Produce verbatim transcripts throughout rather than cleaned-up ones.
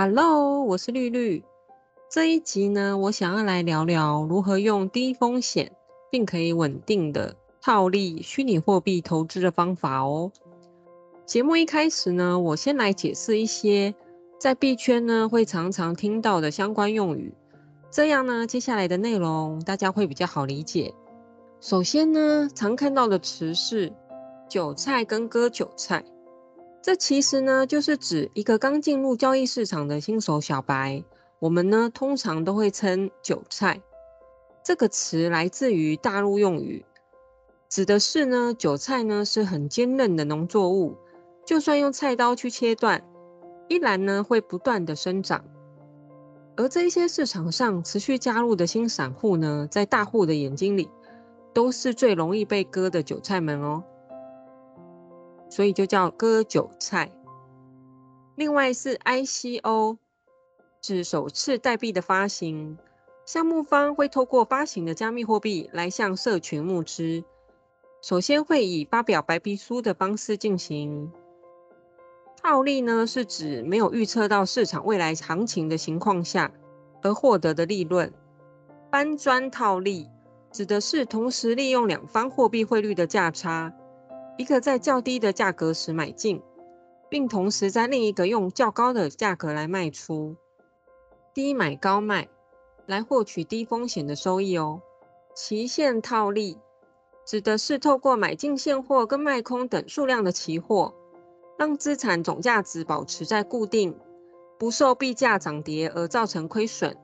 Hello， 我是绿绿。这一集呢，我想要来聊聊如何用低风险并可以稳定的套利虚拟货币投资的方法哦。节目一开始呢，我先来解释一些在币圈呢会常常听到的相关用语，这样呢，接下来的内容大家会比较好理解。首先呢，常看到的词是韭菜跟割韭菜，这其实呢就是指一个刚进入交易市场的新手小白，我们呢通常都会称韭菜。这个词来自于大陆用语，指的是呢韭菜呢是很坚韧的农作物，就算用菜刀去切断，依然呢会不断的生长。而这些市场上持续加入的新散户呢，在大户的眼睛里都是最容易被割的韭菜们哦，所以就叫割韭菜。另外是 I C O， 指首次代币的发行，项目方会透过发行的加密货币来向社群募资，首先会以发表白皮书的方式进行。套利呢是指没有预测到市场未来行情的情况下而获得的利润。搬砖套利指的是同时利用两方货币汇率的价差，一个在较低的价格时买进，并同时在另一个用较高的价格来卖出，低买高卖，来获取低风险的收益哦。期限套利指的是透过买进现货跟卖空等数量的期货，让资产总价值保持在固定，不受币价涨跌而造成亏损。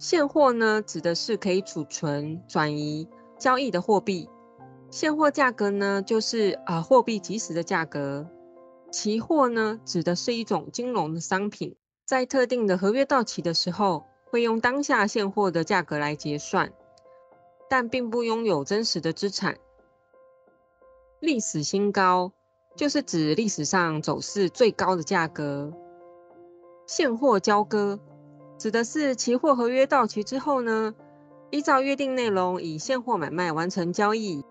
现货呢，指的是可以储存、转移、交易的货币。现货价格呢，就是呃货币即时的价格。期货呢，指的是一种金融的商品，在特定的合约到期的时候，会用当下现货的价格来结算，但并不拥有真实的资产。历史新高，就是指历史上走势最高的价格。现货交割，指的是期货合约到期之后呢，依照约定内容以现货买卖完成交易。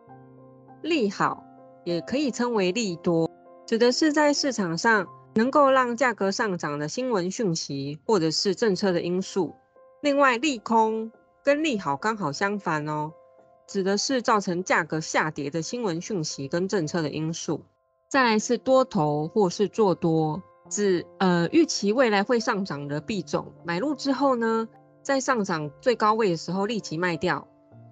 利好也可以称为利多，指的是在市场上能够让价格上涨的新闻讯息或者是政策的因素。另外利空跟利好刚好相反哦，指的是造成价格下跌的新闻讯息跟政策的因素。再来是多头或是做多，指呃预期未来会上涨的币种，买入之后呢，在上涨最高位的时候立即卖掉，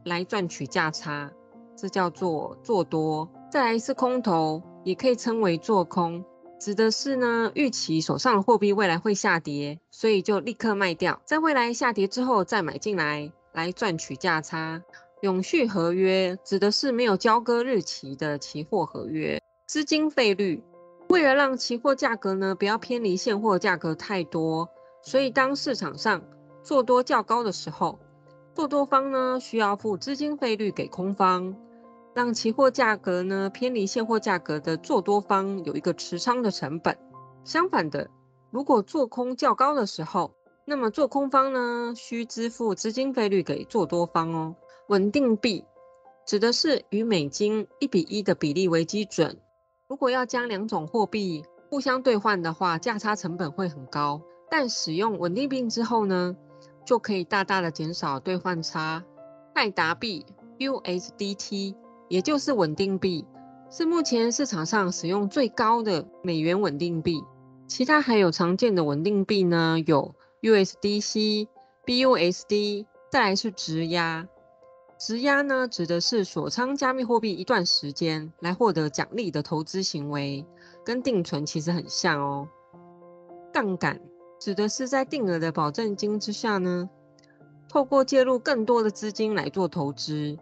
来赚取价差，这叫做做多。再来是空头，也可以称为做空，指的是呢预期手上的货币未来会下跌，所以就立刻卖掉，在未来下跌之后再买进来，来赚取价差。永续合约指的是没有交割日期的期货合约。资金费率，为了让期货价格呢不要偏离现货价格太多，所以当市场上做多较高的时候，做多方呢需要付资金费率给空方，让期货价格呢偏离现货价格的做多方有一个持仓的成本。相反的，如果做空较高的时候，那么做空方呢需支付资金费率给做多方哦。稳定币指的是与美金一比一的比例为基准。如果要将两种货币互相兑换的话，价差成本会很高，但使用稳定币之后呢，就可以大大的减少兑换差。泰达币 U S D T 也就是稳定币，是目前市场上使用最高的美元稳定币。其他还有常见的稳定币呢，有 U S D C、 B U S D。 再来是质押，质押呢指的是锁仓加密货币一段时间来获得奖励的投资行为，跟定存其实很像哦。杠杆指的是在定额的保证金之下呢，透过介入更多的资金来做投资，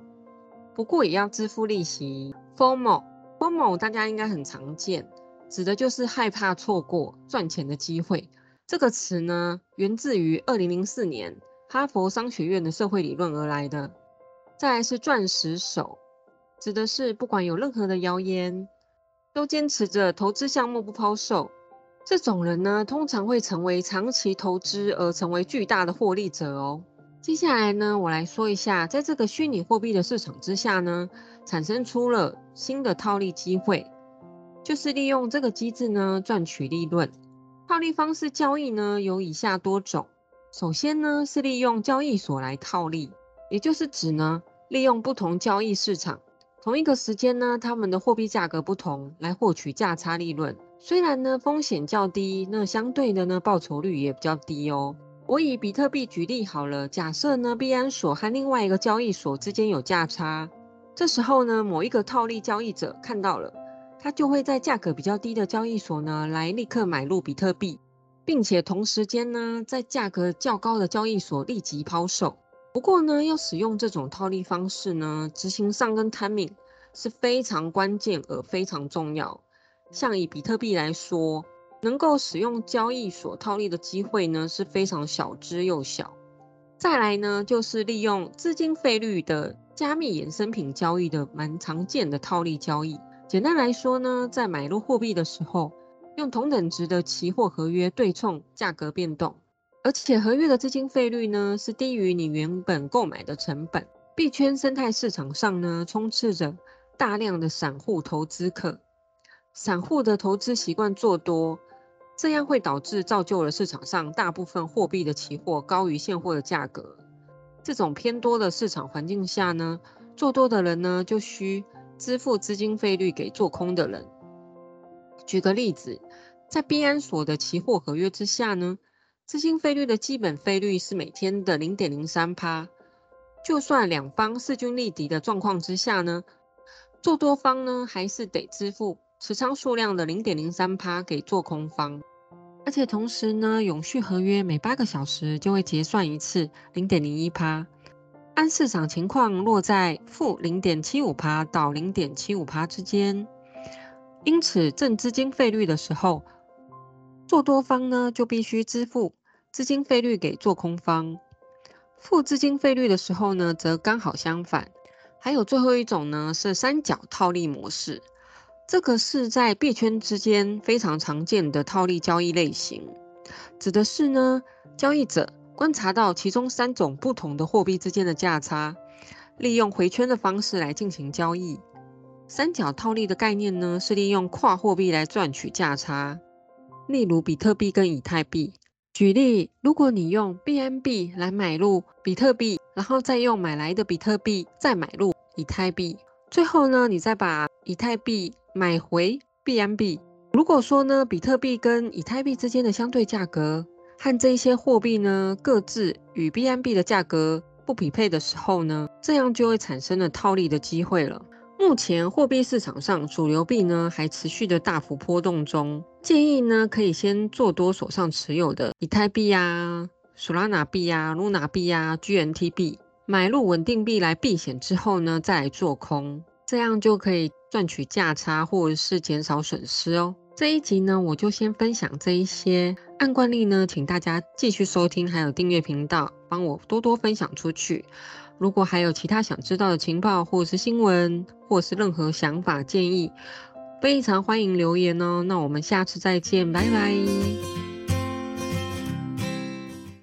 不过也要支付利息。 FOMO FOMO 大家应该很常见，指的就是害怕错过赚钱的机会。这个词呢源自于二零零四年哈佛商学院的社会理论而来的。再来是钻石手，指的是不管有任何的谣言，都坚持着投资项目不抛售。这种人呢，通常会成为长期投资而成为巨大的获利者哦。接下来呢，我来说一下，在这个虚拟货币的市场之下呢，产生出了新的套利机会，就是利用这个机制呢，赚取利润。套利方式交易呢有以下多种，首先呢是利用交易所来套利，也就是指呢利用不同交易市场同一个时间呢他们的货币价格不同来获取价差利润，虽然呢风险较低，那相对的呢报酬率也比较低哦。我以比特币举例好了，假设呢币安所和另外一个交易所之间有价差，这时候呢某一个套利交易者看到了，他就会在价格比较低的交易所呢来立刻买入比特币，并且同时间呢在价格较高的交易所立即抛售。不过呢要使用这种套利方式呢，执行上跟 timing 是非常关键而非常重要。像以比特币来说，能够使用交易所套利的机会呢是非常小之又小。再来呢就是利用资金费率的加密衍生品交易的蛮常见的套利交易。简单来说呢，在买入货币的时候，用同等值的期货合约对冲价格变动，而且合约的资金费率呢是低于你原本购买的成本。币圈生态市场上呢充斥着大量的散户投资客，散户的投资习惯做多，这样会导致造就了市场上大部分货币的期货高于现货的价格。这种偏多的市场环境下呢，做多的人呢就需支付资金费率给做空的人。举个例子，在币安所的期货合约之下呢，资金费率的基本费率是每天的 百分之零点零三。就算两方势均力敌的状况之下呢，做多方呢还是得支付持仓数量的 百分之零点零三 给做空方。而且同时呢，永续合约每八个小时就会结算一次 百分之零点零一。按市场情况落在负 百分之零点七五 到 百分之零点七五 之间，因此正资金费率的时候，做多方呢就必须支付资金费率给做空方，负资金费率的时候呢则刚好相反。还有最后一种呢是三角套利模式，这个是在币圈之间非常常见的套利交易类型，指的是呢交易者观察到其中三种不同的货币之间的价差，利用回圈的方式来进行交易。三角套利的概念呢，是利用跨货币来赚取价差，例如比特币跟以太币。举例，如果你用 B N B 来买入比特币，然后再用买来的比特币再买入以太币，最后呢，你再把以太币买回 B N B。如果说呢，比特币跟以太币之间的相对价格和这些货币呢各自与 B N B 的价格不匹配的时候呢，这样就会产生了套利的机会了。目前货币市场上主流币呢还持续的大幅波动中，建议呢可以先做多手上持有的以太币啊、Solana币啊、Luna币啊、G N T 币，买入稳定币来避险之后呢再来做空，这样就可以赚取价差或者是减少损失哦。这一集呢我就先分享这一些，按惯例呢请大家继续收听还有订阅频道，帮我多多分享出去。如果还有其他想知道的情报或是新闻或是任何想法建议，非常欢迎留言哦。那我们下次再见，拜拜。